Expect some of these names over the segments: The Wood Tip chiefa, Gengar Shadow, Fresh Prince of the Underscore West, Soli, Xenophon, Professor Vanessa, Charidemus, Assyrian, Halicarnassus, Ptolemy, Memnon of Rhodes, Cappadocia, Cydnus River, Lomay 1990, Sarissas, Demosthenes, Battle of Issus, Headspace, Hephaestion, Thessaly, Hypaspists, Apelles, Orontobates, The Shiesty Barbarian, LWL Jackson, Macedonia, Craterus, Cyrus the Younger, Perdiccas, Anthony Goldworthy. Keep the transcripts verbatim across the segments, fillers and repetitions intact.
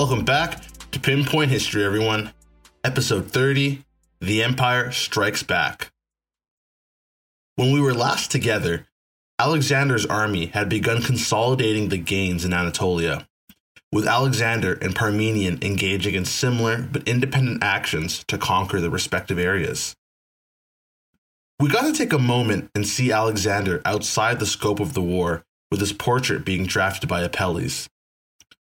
Welcome back to Pinpoint History, everyone. Episode thirty, The Empire Strikes Back. When we were last together, Alexander's army had begun consolidating the gains in Anatolia, with Alexander and Parmenian engaging in similar but independent actions to conquer their respective areas. We got to take a moment and see Alexander outside the scope of the war, with his portrait being drafted by Apelles.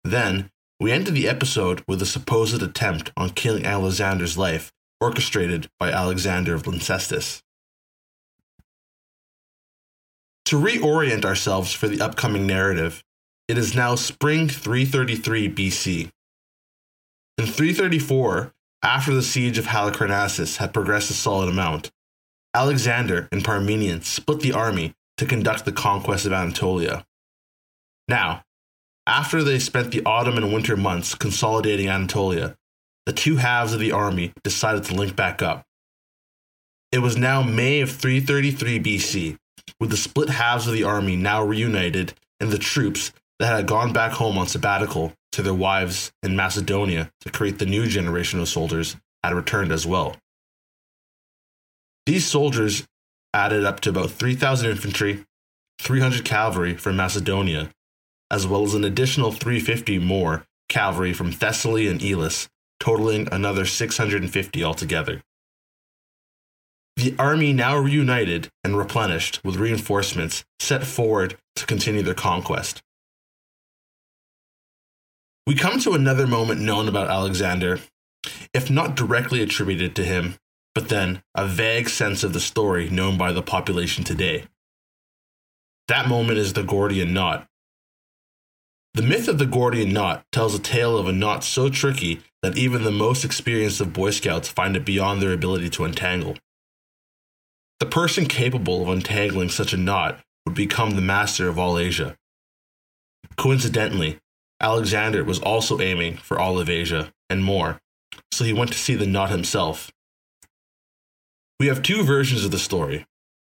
Then, we ended the episode with a supposed attempt on killing Alexander's life, orchestrated by Alexander of Lyncestis. To reorient ourselves for the upcoming narrative, it is now spring three thirty-three B C. In three thirty-four, after the siege of Halicarnassus had progressed a solid amount, Alexander and Parmenian split the army to conduct the conquest of Anatolia. Now, after they spent the autumn and winter months consolidating Anatolia, the two halves of the army decided to link back up. It was now May of three thirty-three B C, with the split halves of the army now reunited and the troops that had gone back home on sabbatical to their wives in Macedonia to create the new generation of soldiers had returned as well. These soldiers added up to about three thousand infantry, three hundred cavalry from Macedonia, as well as an additional three hundred fifty more cavalry from Thessaly and Elis, totaling another six hundred fifty altogether. The army, now reunited and replenished with reinforcements, set forward to continue their conquest. We come to another moment known about Alexander, if not directly attributed to him, but then a vague sense of the story known by the population today. That moment is the Gordian knot. The myth of the Gordian knot tells a tale of a knot so tricky that even the most experienced of Boy Scouts find it beyond their ability to untangle. The person capable of untangling such a knot would become the master of all Asia. Coincidentally, Alexander was also aiming for all of Asia and more, so he went to see the knot himself. We have two versions of the story,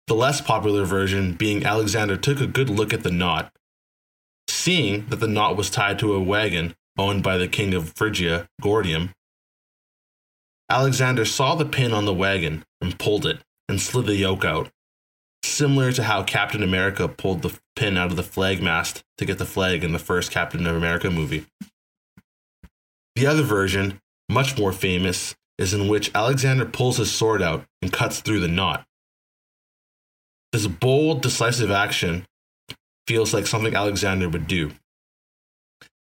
the less popular version being Alexander took a good look at the knot. Seeing that the knot was tied to a wagon owned by the king of Phrygia, Gordium, Alexander saw the pin on the wagon and pulled it, and slid the yoke out, similar to how Captain America pulled the pin out of the flag mast to get the flag in the first Captain America movie. The other version, much more famous, is in which Alexander pulls his sword out and cuts through the knot. This bold, decisive action feels like something Alexander would do.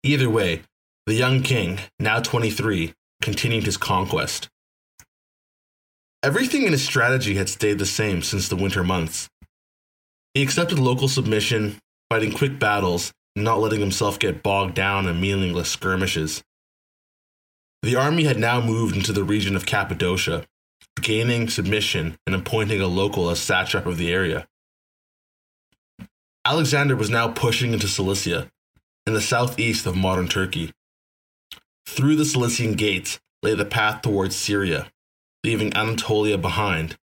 Either way, the young king, now twenty-three, continued his conquest. Everything in his strategy had stayed the same since the winter months. He accepted local submission, fighting quick battles, and not letting himself get bogged down in meaningless skirmishes. The army had now moved into the region of Cappadocia, gaining submission and appointing a local as satrap of the area. Alexander was now pushing into Cilicia, in the southeast of modern Turkey. Through the Cilician Gates lay the path towards Syria, leaving Anatolia behind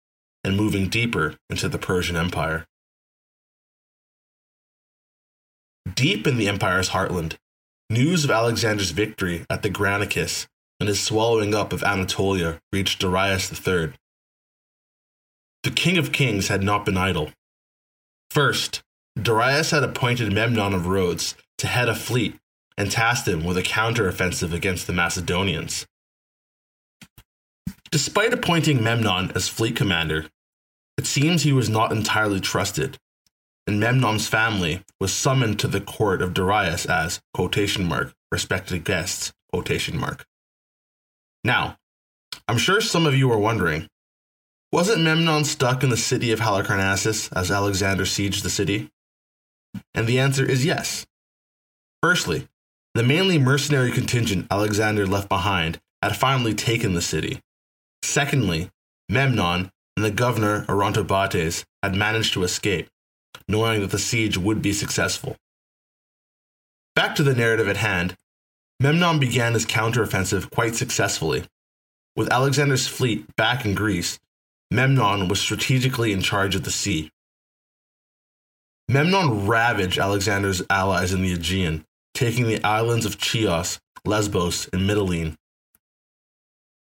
and moving deeper into the Persian Empire. Deep in the empire's heartland, news of Alexander's victory at the Granicus and his swallowing up of Anatolia reached Darius the third. The King of Kings had not been idle. First, Darius had appointed Memnon of Rhodes to head a fleet and tasked him with a counteroffensive against the Macedonians. Despite appointing Memnon as fleet commander, it seems he was not entirely trusted, and Memnon's family was summoned to the court of Darius as quotation mark, respected guests, quotation mark. Now, I'm sure some of you are wondering, wasn't Memnon stuck in the city of Halicarnassus as Alexander sieged the city? And the answer is yes. Firstly, the mainly mercenary contingent Alexander left behind had finally taken the city. Secondly, Memnon and the governor Orontobates had managed to escape, knowing that the siege would be successful. Back to the narrative at hand, Memnon began his counteroffensive quite successfully. With Alexander's fleet back in Greece, Memnon was strategically in charge of the sea. Memnon ravaged Alexander's allies in the Aegean, taking the islands of Chios Lesbos, and Mytilene.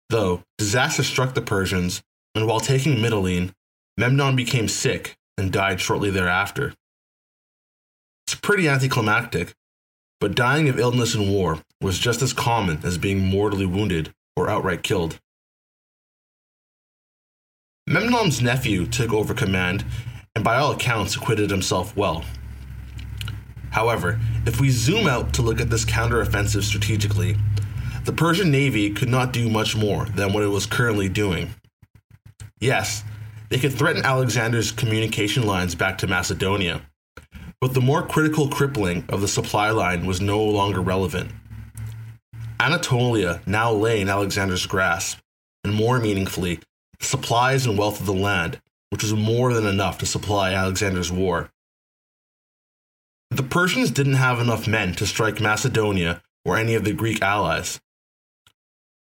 Though, disaster struck the Persians, and while taking Mytilene, Memnon became sick and died shortly thereafter. It's pretty anticlimactic, but dying of illness in war was just as common as being mortally wounded or outright killed. Memnon's nephew took over command and by all accounts acquitted himself well. However, if we zoom out to look at this counteroffensive strategically, the Persian navy could not do much more than what it was currently doing. Yes, they could threaten Alexander's communication lines back to Macedonia, but the more critical crippling of the supply line was no longer relevant. Anatolia now lay in Alexander's grasp, and more meaningfully, the supplies and wealth of the land, which was more than enough to supply Alexander's war. The Persians didn't have enough men to strike Macedonia or any of the Greek allies.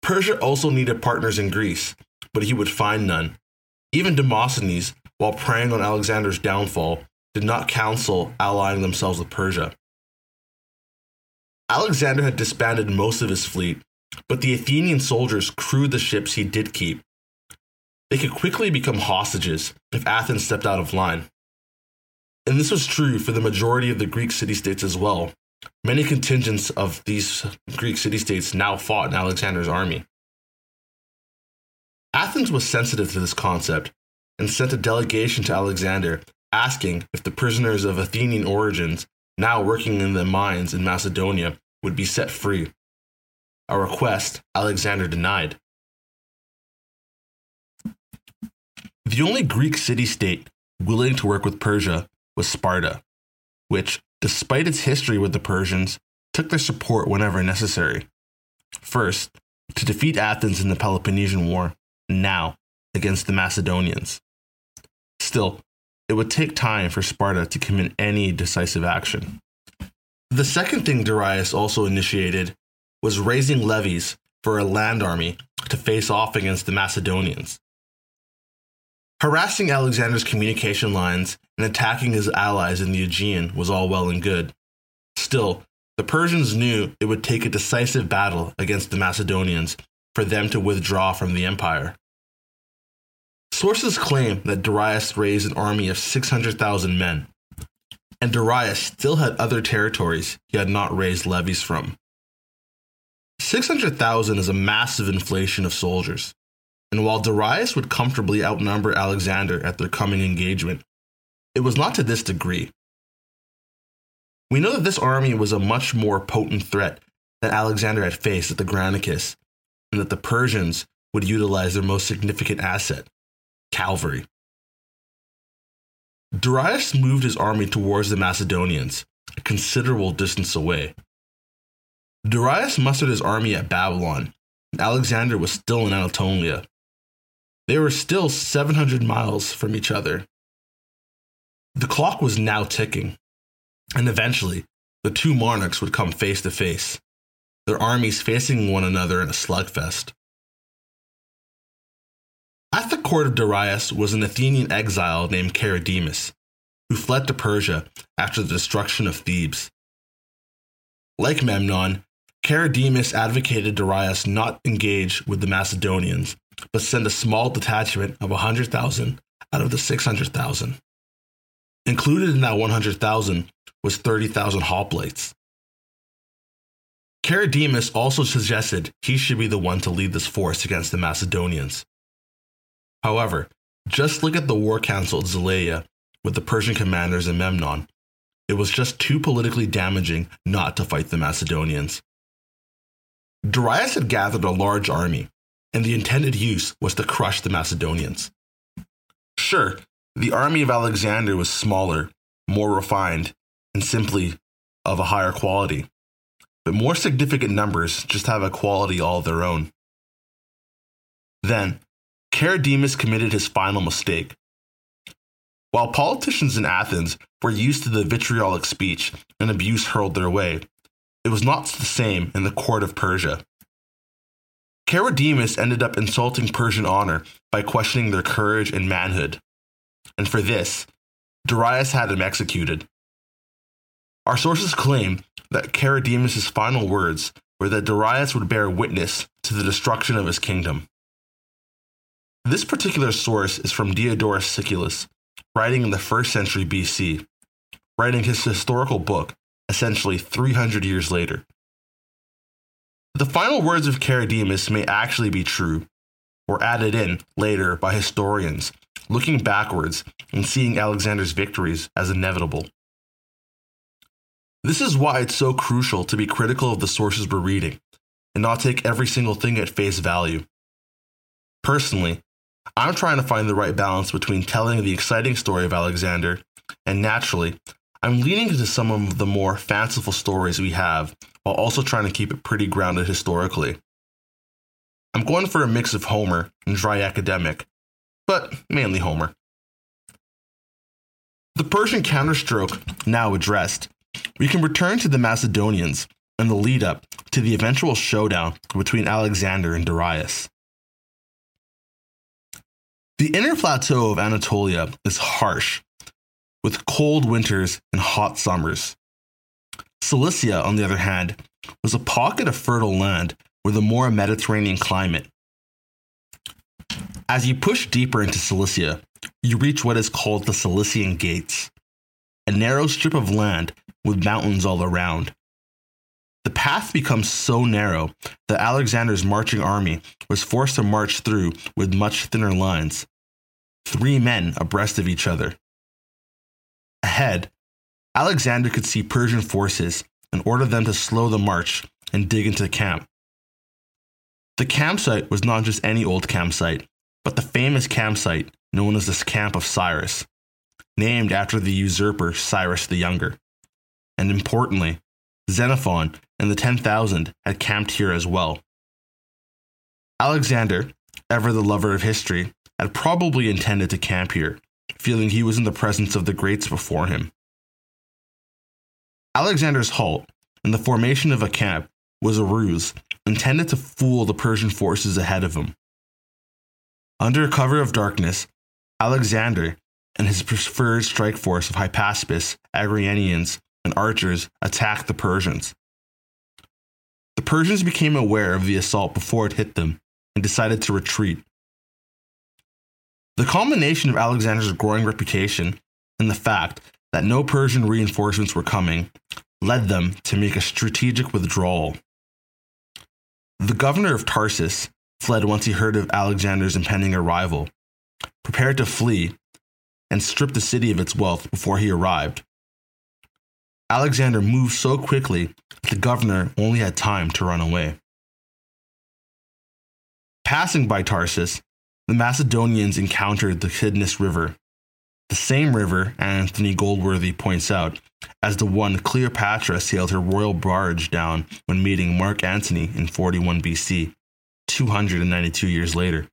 Persia also needed partners in Greece, but he would find none. Even Demosthenes, while preying on Alexander's downfall, did not counsel allying themselves with Persia. Alexander had disbanded most of his fleet, but the Athenian soldiers crewed the ships he did keep. They could quickly become hostages if Athens stepped out of line. And this was true for the majority of the Greek city-states as well. Many contingents of these Greek city-states now fought in Alexander's army. Athens was sensitive to this concept and sent a delegation to Alexander asking if the prisoners of Athenian origins now working in the mines in Macedonia would be set free. A request Alexander denied. The only Greek city-state willing to work with Persia was Sparta, which, despite its history with the Persians, took their support whenever necessary. First, to defeat Athens in the Peloponnesian War, now against the Macedonians. Still, it would take time for Sparta to commit any decisive action. The second thing Darius also initiated was raising levies for a land army to face off against the Macedonians. Harassing Alexander's communication lines and attacking his allies in the Aegean was all well and good. Still, the Persians knew it would take a decisive battle against the Macedonians for them to withdraw from the empire. Sources claim that Darius raised an army of six hundred thousand men, and Darius still had other territories he had not raised levies from. six hundred thousand is a massive inflation of soldiers, and while Darius would comfortably outnumber Alexander at their coming engagement, it was not to this degree. We know that this army was a much more potent threat than Alexander had faced at the Granicus, and that the Persians would utilize their most significant asset, cavalry. Darius moved his army towards the Macedonians, a considerable distance away. Darius mustered his army at Babylon, and Alexander was still in Anatolia. They were still seven hundred miles from each other. The clock was now ticking, and eventually, the two monarchs would come face to face, their armies facing one another in a slugfest. At the court of Darius was an Athenian exile named Charidemus, who fled to Persia after the destruction of Thebes. Like Memnon, Charidemus advocated Darius not engage with the Macedonians, but send a small detachment of one hundred thousand out of the six hundred thousand. Included in that one hundred thousand was thirty thousand hoplites. Charidemus also suggested he should be the one to lead this force against the Macedonians. However, just look at the war council at Zeleia with the Persian commanders and Memnon. It was just too politically damaging not to fight the Macedonians. Darius had gathered a large army, and the intended use was to crush the Macedonians. Sure, the army of Alexander was smaller, more refined, and simply of a higher quality. But more significant numbers just have a quality all their own. Then, Charidemus committed his final mistake. While politicians in Athens were used to the vitriolic speech and abuse hurled their way, it was not the same in the court of Persia. Charidemus ended up insulting Persian honor by questioning their courage and manhood. And for this, Darius had him executed. Our sources claim that Charidemus' final words where that Darius would bear witness to the destruction of his kingdom. This particular source is from Diodorus Siculus, writing in the first century B C, writing his historical book essentially three hundred years later. The final words of Charidemus may actually be true, or added in later by historians, looking backwards and seeing Alexander's victories as inevitable. This is why it's so crucial to be critical of the sources we're reading, and not take every single thing at face value. Personally, I'm trying to find the right balance between telling the exciting story of Alexander, and naturally, I'm leaning into some of the more fanciful stories we have, while also trying to keep it pretty grounded historically. I'm going for a mix of Homer and dry academic, but mainly Homer. The Persian counterstroke now addressed, we can return to the Macedonians and the lead-up to the eventual showdown between Alexander and Darius. The inner plateau of Anatolia is harsh, with cold winters and hot summers. Cilicia, on the other hand, was a pocket of fertile land with a more Mediterranean climate. As you push deeper into Cilicia, you reach what is called the Cilician Gates, a narrow strip of land with mountains all around. The path becomes so narrow that Alexander's marching army was forced to march through with much thinner lines, three men abreast of each other. Ahead, Alexander could see Persian forces and order them to slow the march and dig into the camp. The campsite was not just any old campsite, but the famous campsite known as the Camp of Cyrus, named after the usurper Cyrus the Younger. And importantly, Xenophon and the ten thousand had camped here as well. Alexander, ever the lover of history, had probably intended to camp here, feeling he was in the presence of the greats before him. Alexander's halt and the formation of a camp was a ruse intended to fool the Persian forces ahead of him. Under cover of darkness, Alexander and his preferred strike force of Hypaspists, Agranians, and archers attacked the Persians. The Persians became aware of the assault before it hit them and decided to retreat. The culmination of Alexander's growing reputation and the fact that no Persian reinforcements were coming led them to make a strategic withdrawal. The governor of Tarsus fled once he heard of Alexander's impending arrival, prepared to flee and strip the city of its wealth before he arrived. Alexander moved so quickly that the governor only had time to run away. Passing by Tarsus, the Macedonians encountered the Cydnus River, the same river Anthony Goldworthy points out as the one Cleopatra sailed her royal barge down when meeting Mark Antony in forty-one B C, two hundred ninety-two years later.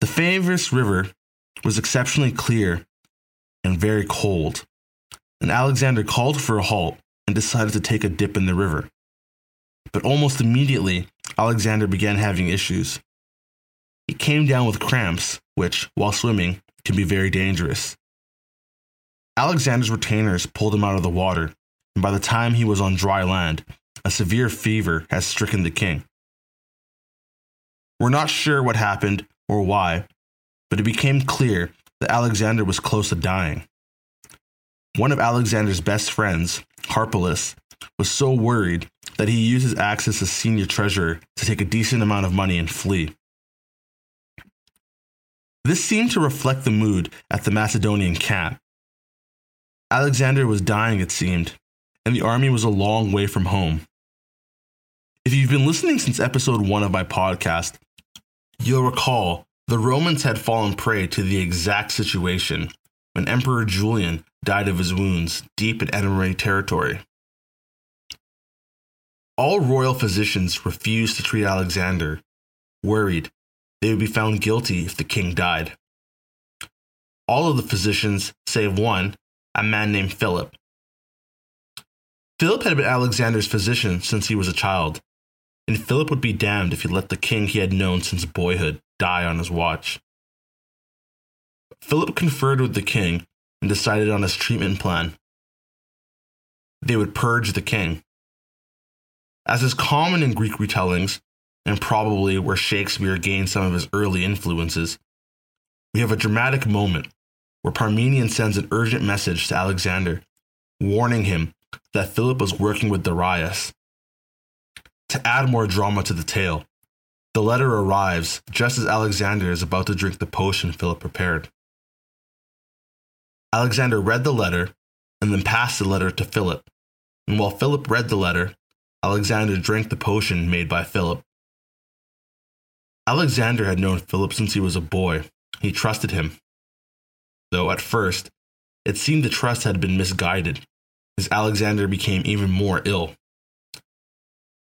The famous river was exceptionally clear and very cold, and Alexander called for a halt and decided to take a dip in the river. But almost immediately, Alexander began having issues. He came down with cramps, which, while swimming, can be very dangerous. Alexander's retainers pulled him out of the water, and by the time he was on dry land, a severe fever had stricken the king. We're not sure what happened or why, but it became clear that Alexander was close to dying. One of Alexander's best friends, Harpalus, was so worried that he used his access as senior treasurer to take a decent amount of money and flee. This seemed to reflect the mood at the Macedonian camp. Alexander was dying, it seemed, and the army was a long way from home. If you've been listening since episode one of my podcast, you'll recall the Romans had fallen prey to the exact situation when Emperor Julian died of his wounds deep in enemy territory. All royal physicians refused to treat Alexander, worried they would be found guilty if the king died. All of the physicians, save one, a man named Philip. Philip had been Alexander's physician since he was a child, and Philip would be damned if he let the king he had known since boyhood die on his watch. Philip conferred with the king and decided on his treatment plan. they would purge the king. As is common in Greek retellings, and probably where Shakespeare gained some of his early influences, we have a dramatic moment where Parmenian sends an urgent message to Alexander, warning him that Philip was working with Darius. To add more drama to the tale, the letter arrives just as Alexander is about to drink the potion Philip prepared. Alexander read the letter and then passed the letter to Philip, and while Philip read the letter, Alexander drank the potion made by Philip. Alexander had known Philip since he was a boy. He trusted him, though at first, it seemed the trust had been misguided, as Alexander became even more ill.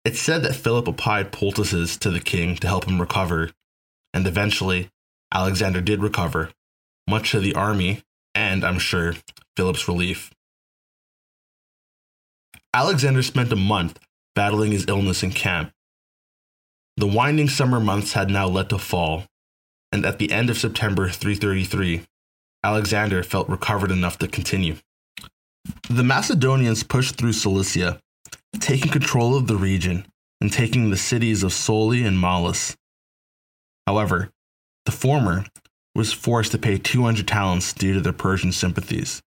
It's said that Philip applied poultices to the king to help him recover, and eventually, Alexander did recover, much to the army and, I'm sure, Philip's relief. Alexander spent a month battling his illness in camp. The winding summer months had now led to fall, and at the end of September three thirty-three, Alexander felt recovered enough to continue. The Macedonians pushed through Cilicia, taking control of the region and taking the cities of Soli and Malus. However, the former was forced to pay two hundred talents due to their Persian sympathies.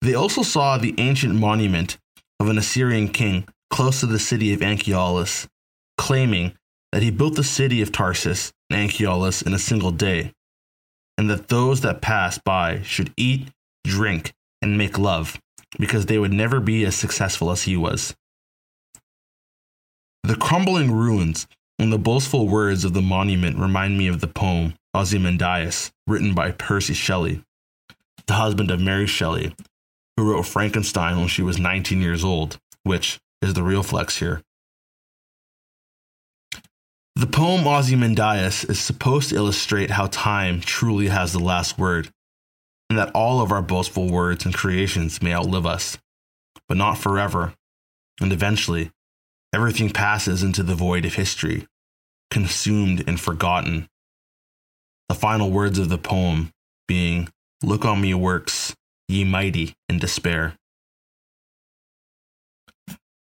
They also saw the ancient monument of an Assyrian king close to the city of Anchialus, claiming that he built the city of Tarsus and Anchialus in a single day, and that those that passed by should eat, drink, and make love, because they would never be as successful as he was. The crumbling ruins and the boastful words of the monument remind me of the poem Ozymandias, written by Percy Shelley, the husband of Mary Shelley, who wrote Frankenstein when she was nineteen years old, which is the real flex here. The poem Ozymandias is supposed to illustrate how time truly has the last word, and that all of our boastful words and creations may outlive us, but not forever, and eventually, everything passes into the void of history, consumed and forgotten. The final words of the poem being, "Look on me works, ye mighty in despair."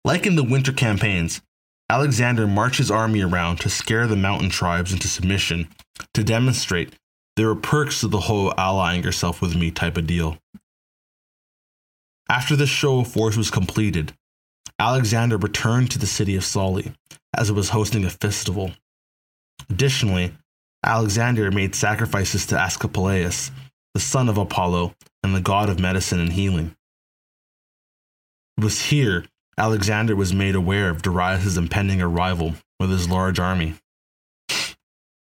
Like in the winter campaigns, Alexander marched his army around to scare the mountain tribes into submission, to demonstrate there were perks to the whole allying yourself with me type of deal. After this show of force was completed, Alexander returned to the city of Soli, as it was hosting a festival. Additionally, Alexander made sacrifices to Asclepius, the son of Apollo and the god of medicine and healing. It was here Alexander was made aware of Darius' impending arrival with his large army.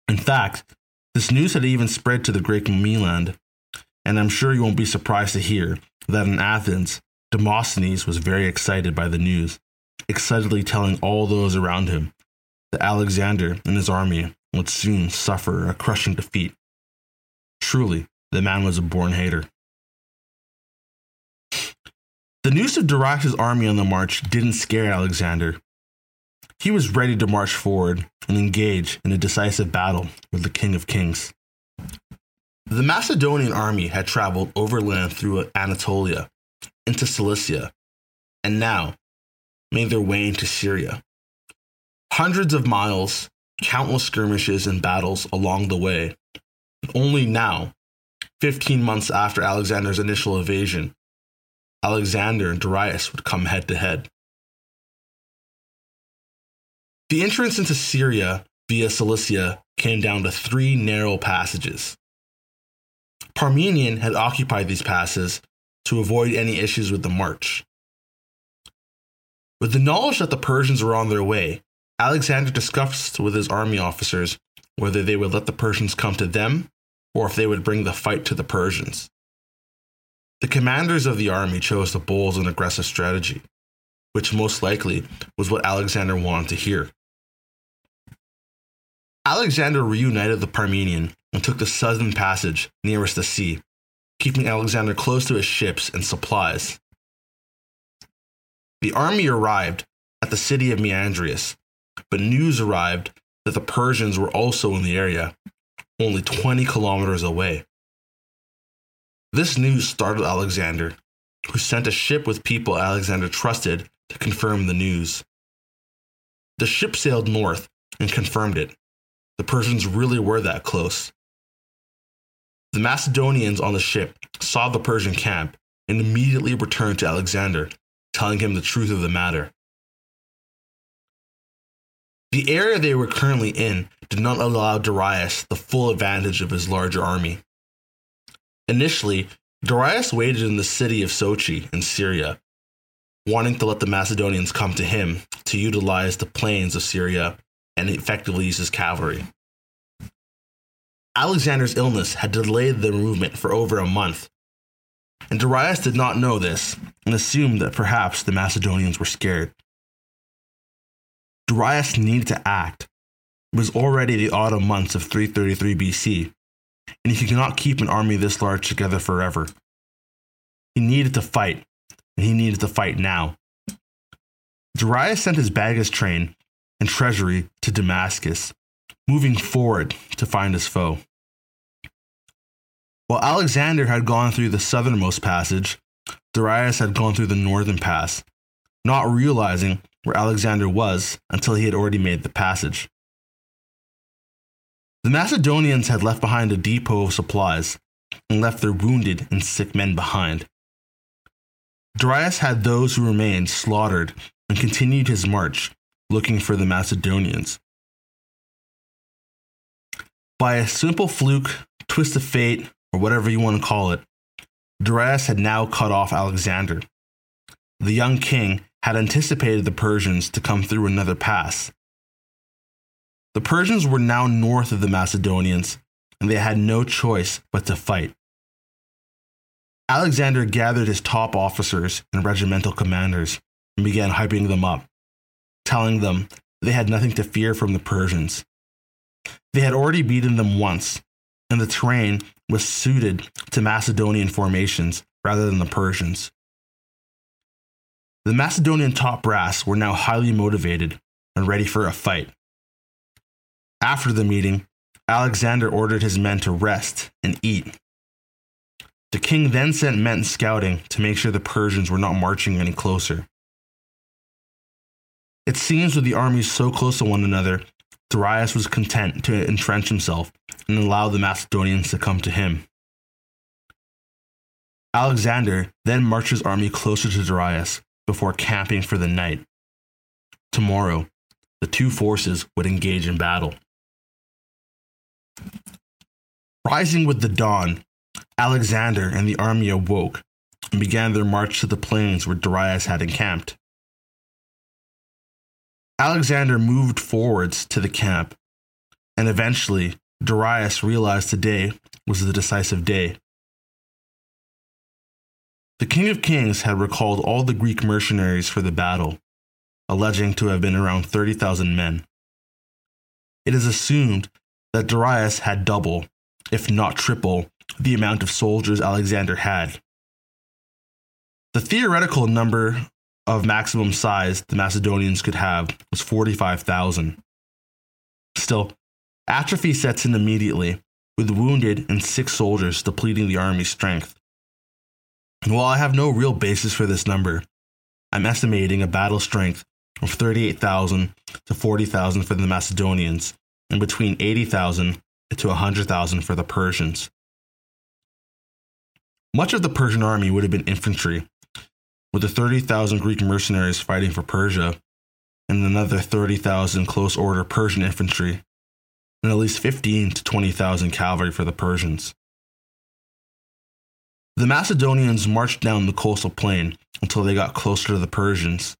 In fact, this news had even spread to the Greek mainland, and I'm sure you won't be surprised to hear that in Athens, Demosthenes was very excited by the news, excitedly telling all those around him that Alexander and his army would soon suffer a crushing defeat. Truly, the man was a born hater. The news of Darius' army on the march didn't scare Alexander. He was ready to march forward and engage in a decisive battle with the King of Kings. The Macedonian army had traveled overland through Anatolia into Cilicia, and now made their way into Syria. Hundreds of miles, countless skirmishes and battles along the way. Only now, fifteen months after Alexander's initial invasion, Alexander and Darius would come head-to-head. The entrance into Syria via Cilicia came down to three narrow passages. Parmenian had occupied these passes to avoid any issues with the march. With the knowledge that the Persians were on their way, Alexander discussed with his army officers whether they would let the Persians come to them or if they would bring the fight to the Persians. The commanders of the army chose the bold and aggressive strategy, which most likely was what Alexander wanted to hear. Alexander reunited the Parmenian and took the southern passage nearest the sea, keeping Alexander close to his ships and supplies. The army arrived at the city of Meandrius, but news arrived that the Persians were also in the area, only twenty kilometers away. This news startled Alexander, who sent a ship with people Alexander trusted to confirm the news. The ship sailed north and confirmed it. The Persians really were that close. The Macedonians on the ship saw the Persian camp and immediately returned to Alexander, telling him the truth of the matter. The area they were currently in did not allow Darius the full advantage of his larger army. Initially, Darius waited in the city of Sochi in Syria, wanting to let the Macedonians come to him to utilize the plains of Syria and effectively use his cavalry. Alexander's illness had delayed the movement for over a month, and Darius did not know this and assumed that perhaps the Macedonians were scared. Darius needed to act. It was already the autumn months of three thirty-three B C, and he could not keep an army this large together forever. He needed to fight, and he needed to fight now. Darius sent his baggage train and treasury to Damascus, moving forward to find his foe. While Alexander had gone through the southernmost passage, Darius had gone through the northern pass, not realizing where Alexander was until he had already made the passage. The Macedonians had left behind a depot of supplies and left their wounded and sick men behind. Darius had those who remained slaughtered and continued his march, looking for the Macedonians. By a simple fluke, twist of fate, or whatever you want to call it, Darius had now cut off Alexander. The young king had anticipated the Persians to come through another pass. The Persians were now north of the Macedonians, and they had no choice but to fight. Alexander gathered his top officers and regimental commanders and began hyping them up, telling them they had nothing to fear from the Persians. They had already beaten them once, and the terrain was suited to Macedonian formations rather than the Persians. The Macedonian top brass were now highly motivated and ready for a fight. After the meeting, Alexander ordered his men to rest and eat. The king then sent men scouting to make sure the Persians were not marching any closer. It seems with the armies so close to one another, Darius was content to entrench himself and allow the Macedonians to come to him. Alexander then marched his army closer to Darius before camping for the night. Tomorrow, the two forces would engage in battle. Rising with the dawn, Alexander and the army awoke and began their march to the plains where Darius had encamped. Alexander moved forwards to the camp, and eventually Darius realized today was the decisive day. The King of Kings had recalled all the Greek mercenaries for the battle, alleging to have been around thirty thousand men. It is assumed that Darius had double, if not triple, the amount of soldiers Alexander had. The theoretical number of maximum size the Macedonians could have was forty-five thousand. Still, atrophy sets in immediately, with wounded and sick soldiers depleting the army's strength. And while I have no real basis for this number, I'm estimating a battle strength of thirty-eight thousand to forty thousand for the Macedonians and between eighty thousand to one hundred thousand for the Persians. Much of the Persian army would have been infantry, with the thirty thousand Greek mercenaries fighting for Persia and another thirty thousand close-order Persian infantry and at least fifteen thousand to twenty thousand cavalry for the Persians. The Macedonians marched down the coastal plain until they got closer to the Persians.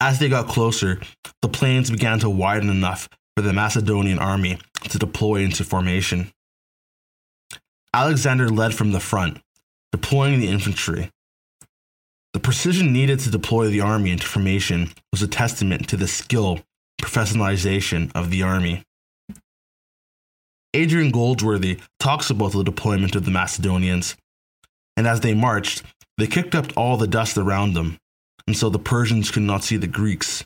As they got closer, the plains began to widen enough for the Macedonian army to deploy into formation. Alexander led from the front, deploying the infantry. The precision needed to deploy the army into formation was a testament to the skill and professionalization of the army. Aegean Goldworthy talks about the deployment of the Macedonians, and as they marched, they kicked up all the dust around them, and so the Persians could not see the Greeks.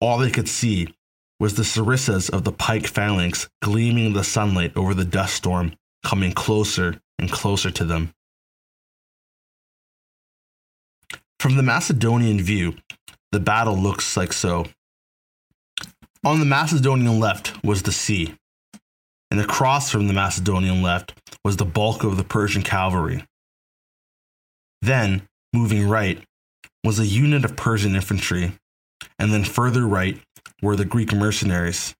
All they could see was the sarissas of the pike phalanx gleaming in the sunlight over the dust storm coming closer and closer to them. From the Macedonian view, the battle looks like so. On the Macedonian left was the sea, and across from the Macedonian left was the bulk of the Persian cavalry. Then, moving right, was a unit of Persian infantry, and then further right were the Greek mercenaries.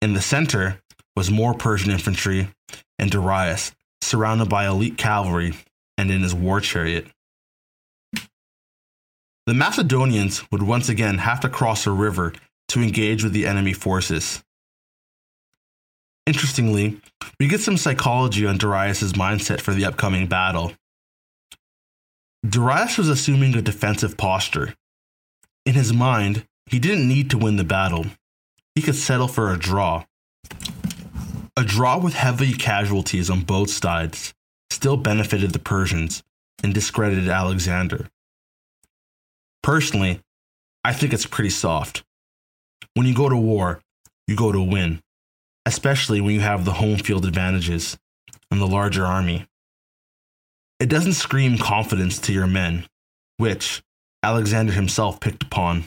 In the center was more Persian infantry and Darius, surrounded by elite cavalry and in his war chariot. The Macedonians would once again have to cross a river to engage with the enemy forces. Interestingly, we get some psychology on Darius' mindset for the upcoming battle. Darius was assuming a defensive posture. In his mind, he didn't need to win the battle. He could settle for a draw. A draw with heavy casualties on both sides still benefited the Persians and discredited Alexander. Personally, I think it's pretty soft. When you go to war, you go to win, especially when you have the home field advantages and the larger army. It doesn't scream confidence to your men, which Alexander himself picked upon.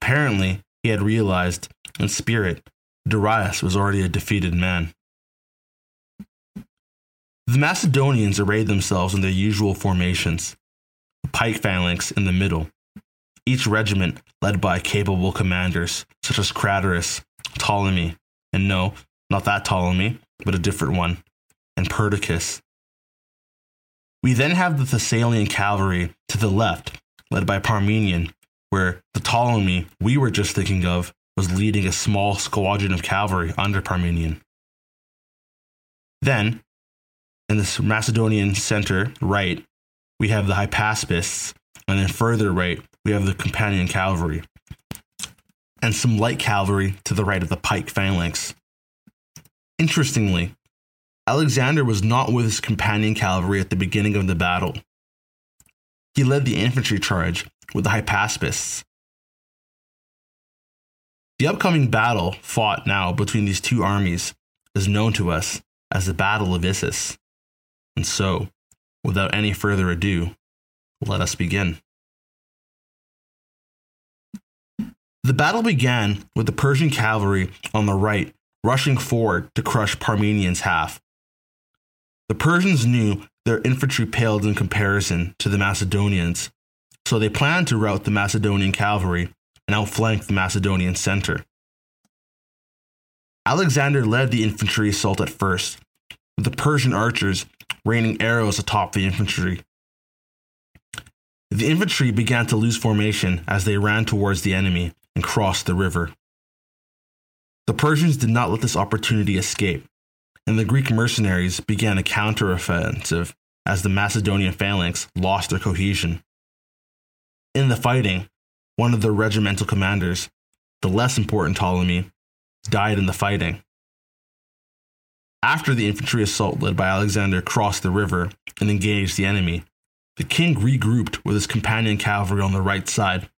Apparently, he had realized, in spirit, Darius was already a defeated man. The Macedonians arrayed themselves in their usual formations, a pike phalanx in the middle, each regiment led by capable commanders such as Craterus, Ptolemy, and no, not that Ptolemy, but a different one, and Perdiccas. We then have the Thessalian cavalry to the left, led by Parmenian, where the Ptolemy we were just thinking of was leading a small squadron of cavalry under Parmenian. Then, in the Macedonian center right, we have the Hypaspists, and then further right, we have the companion cavalry, and some light cavalry to the right of the pike phalanx. Interestingly, Alexander was not with his companion cavalry at the beginning of the battle. He led the infantry charge with the Hypaspists. The upcoming battle fought now between these two armies is known to us as the Battle of Issus. And so, without any further ado, let us begin. The battle began with the Persian cavalry on the right rushing forward to crush Parmenian's half. The Persians knew their infantry paled in comparison to the Macedonians, so they planned to rout the Macedonian cavalry and outflank the Macedonian center. Alexander led the infantry assault at first, with the Persian archers raining arrows atop the infantry. The infantry began to lose formation as they ran towards the enemy and crossed the river. The Persians did not let this opportunity escape, and the Greek mercenaries began a counteroffensive as the Macedonian phalanx lost their cohesion. In the fighting, one of the regimental commanders, the less important Ptolemy, died in the fighting. After the infantry assault led by Alexander crossed the river and engaged the enemy, the king regrouped with his companion cavalry on the right side.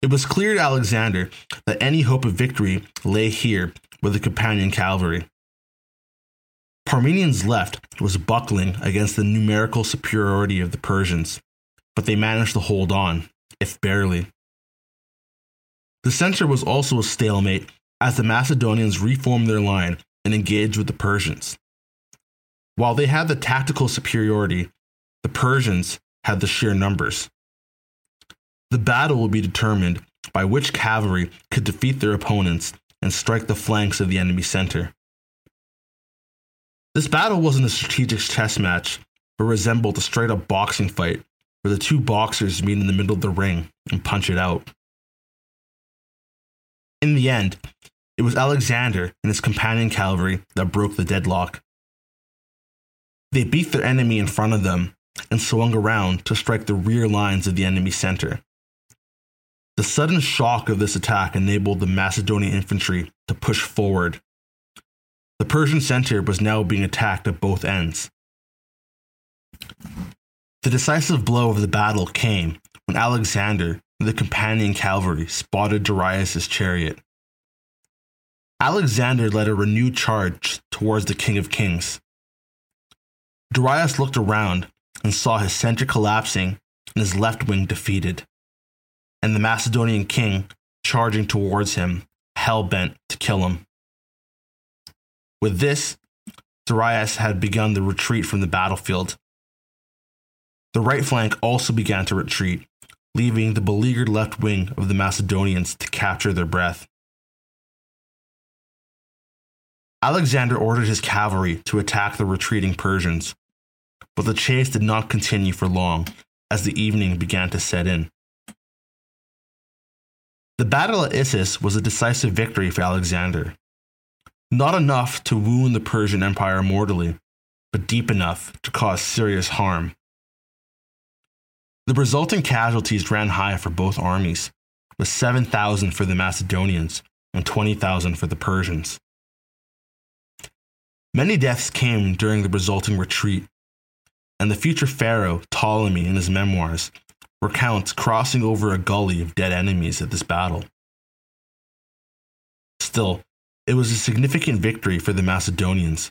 It was clear to Alexander that any hope of victory lay here with the companion cavalry. Parmenian's left was buckling against the numerical superiority of the Persians, but they managed to hold on, if barely. The center was also a stalemate as the Macedonians reformed their line and engaged with the Persians. While they had the tactical superiority, the Persians had the sheer numbers. The battle would be determined by which cavalry could defeat their opponents and strike the flanks of the enemy center. This battle wasn't a strategic chess match, but resembled a straight-up boxing fight, where the two boxers meet in the middle of the ring and punch it out. In the end, it was Alexander and his companion cavalry that broke the deadlock. They beat their enemy in front of them and swung around to strike the rear lines of the enemy center. The sudden shock of this attack enabled the Macedonian infantry to push forward. The Persian center was now being attacked at both ends. The decisive blow of the battle came when Alexander and the companion cavalry spotted Darius' chariot. Alexander led a renewed charge towards the King of Kings. Darius looked around and saw his center collapsing and his left wing defeated, and the Macedonian king charging towards him, hell-bent to kill him. With this, Darius had begun the retreat from the battlefield. The right flank also began to retreat, leaving the beleaguered left wing of the Macedonians to capture their breath. Alexander ordered his cavalry to attack the retreating Persians, but the chase did not continue for long as the evening began to set in. The Battle of Issus was a decisive victory for Alexander. Not enough to wound the Persian Empire mortally, but deep enough to cause serious harm. The resulting casualties ran high for both armies, with seven thousand for the Macedonians and twenty thousand for the Persians. Many deaths came during the resulting retreat, and the future pharaoh Ptolemy in his memoirs recounts crossing over a gully of dead enemies at this battle. Still, it was a significant victory for the Macedonians.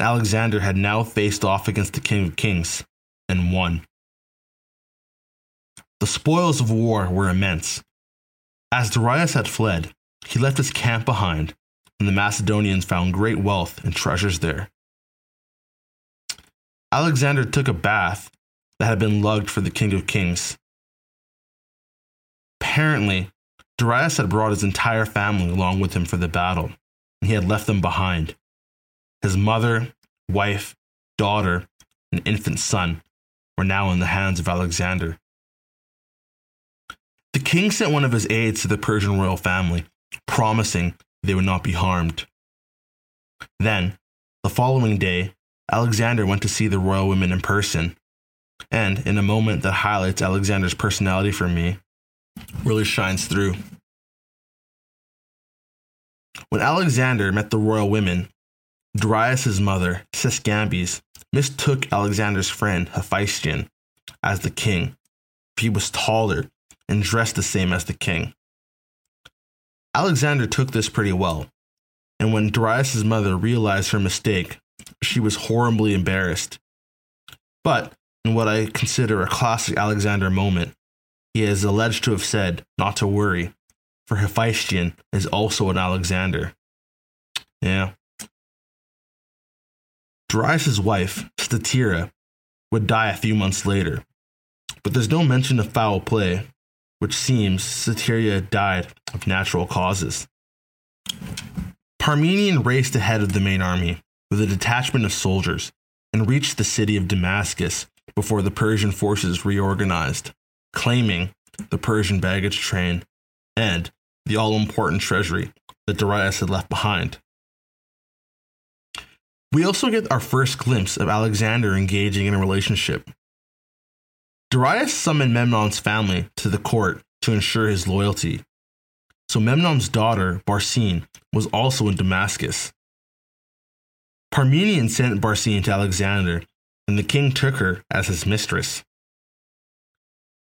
Alexander had now faced off against the King of Kings and won. The spoils of war were immense. As Darius had fled, he left his camp behind, and the Macedonians found great wealth and treasures there. Alexander took a bath that had been lugged for the King of Kings. Apparently, Darius had brought his entire family along with him for the battle, and he had left them behind: his mother, wife, daughter, and infant son were now in the hands of Alexander. The king sent one of his aides to the Persian royal family, promising they would not be harmed. Then, the following day, Alexander went to see the royal women in person, and in a moment that highlights Alexander's personality for me, really shines through. When Alexander met the royal women, Darius's mother, Sisygambis, mistook Alexander's friend, Hephaestion, as the king. He was taller and dressed the same as the king. Alexander took this pretty well, and when Darius's mother realized her mistake, she was horribly embarrassed. But in what I consider a classic Alexander moment, he is alleged to have said not to worry, for Hephaestion is also an Alexander. Yeah. Darius's wife, Statira, would die a few months later, but there's no mention of foul play, which seems Statira died of natural causes. Parmenian raced ahead of the main army with a detachment of soldiers and reached the city of Damascus before the Persian forces reorganized, claiming the Persian baggage train and the all-important treasury that Darius had left behind. We also get our first glimpse of Alexander engaging in a relationship. Darius summoned Memnon's family to the court to ensure his loyalty, so Memnon's daughter, Barsine, was also in Damascus. Parmenion sent Barsine to Alexander, and the king took her as his mistress.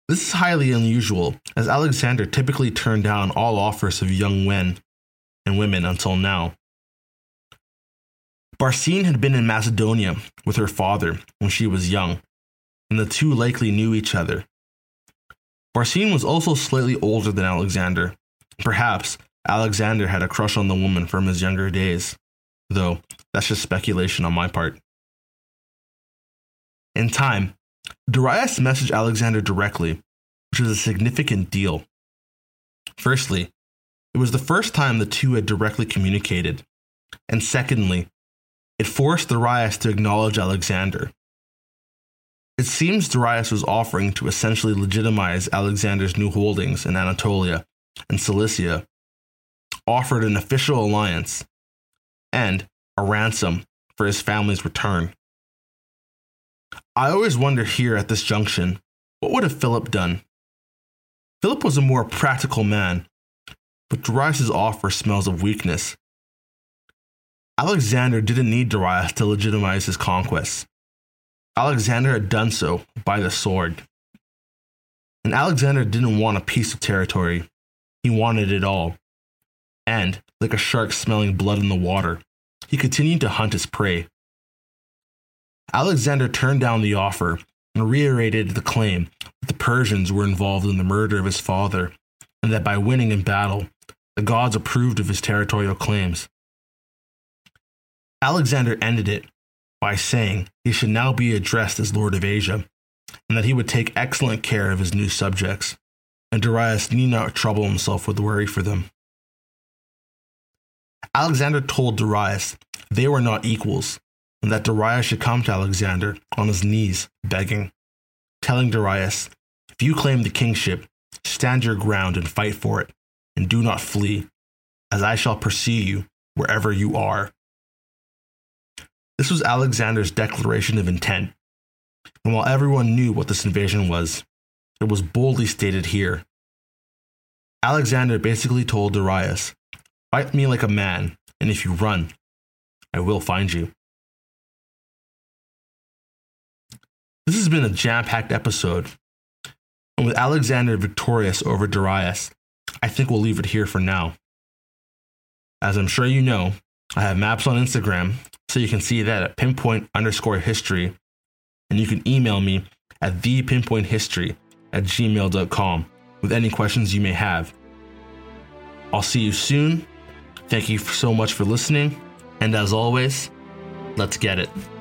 This is highly unusual, as Alexander typically turned down all offers of young men and women until now. Barsine had been in Macedonia with her father when she was young, and the two likely knew each other. Barsine was also slightly older than Alexander. Perhaps Alexander had a crush on the woman from his younger days, though that's just speculation on my part. In time, Darius messaged Alexander directly, which was a significant deal. Firstly, it was the first time the two had directly communicated, and secondly, it forced Darius to acknowledge Alexander. It seems Darius was offering to essentially legitimize Alexander's new holdings in Anatolia and Cilicia, offered an official alliance, and a ransom for his family's return. I always wonder here at this junction, what would have Philip done? Philip was a more practical man, but Darius's offer smells of weakness. Alexander didn't need Darius to legitimize his conquests. Alexander had done so by the sword. And Alexander didn't want a piece of territory. He wanted it all. And, like a shark smelling blood in the water, he continued to hunt his prey. Alexander turned down the offer and reiterated the claim that the Persians were involved in the murder of his father, and that by winning in battle, the gods approved of his territorial claims. Alexander ended it by saying he should now be addressed as Lord of Asia, and that he would take excellent care of his new subjects, and Darius need not trouble himself with worry for them. Alexander told Darius they were not equals, and that Darius should come to Alexander on his knees, begging, telling Darius, "If you claim the kingship, stand your ground and fight for it, and do not flee, as I shall pursue you wherever you are." This was Alexander's declaration of intent, and while everyone knew what this invasion was, it was boldly stated here. Alexander basically told Darius, "Fight me like a man, and if you run, I will find you." This has been a jam-packed episode, and with Alexander victorious over Darius, I think we'll leave it here for now. As I'm sure you know, I have maps on Instagram, so you can see that at pinpoint underscore history, and you can email me at thepinpointhistory at gmail dot com with any questions you may have. I'll see you soon. Thank you so much for listening, and as always, let's get it.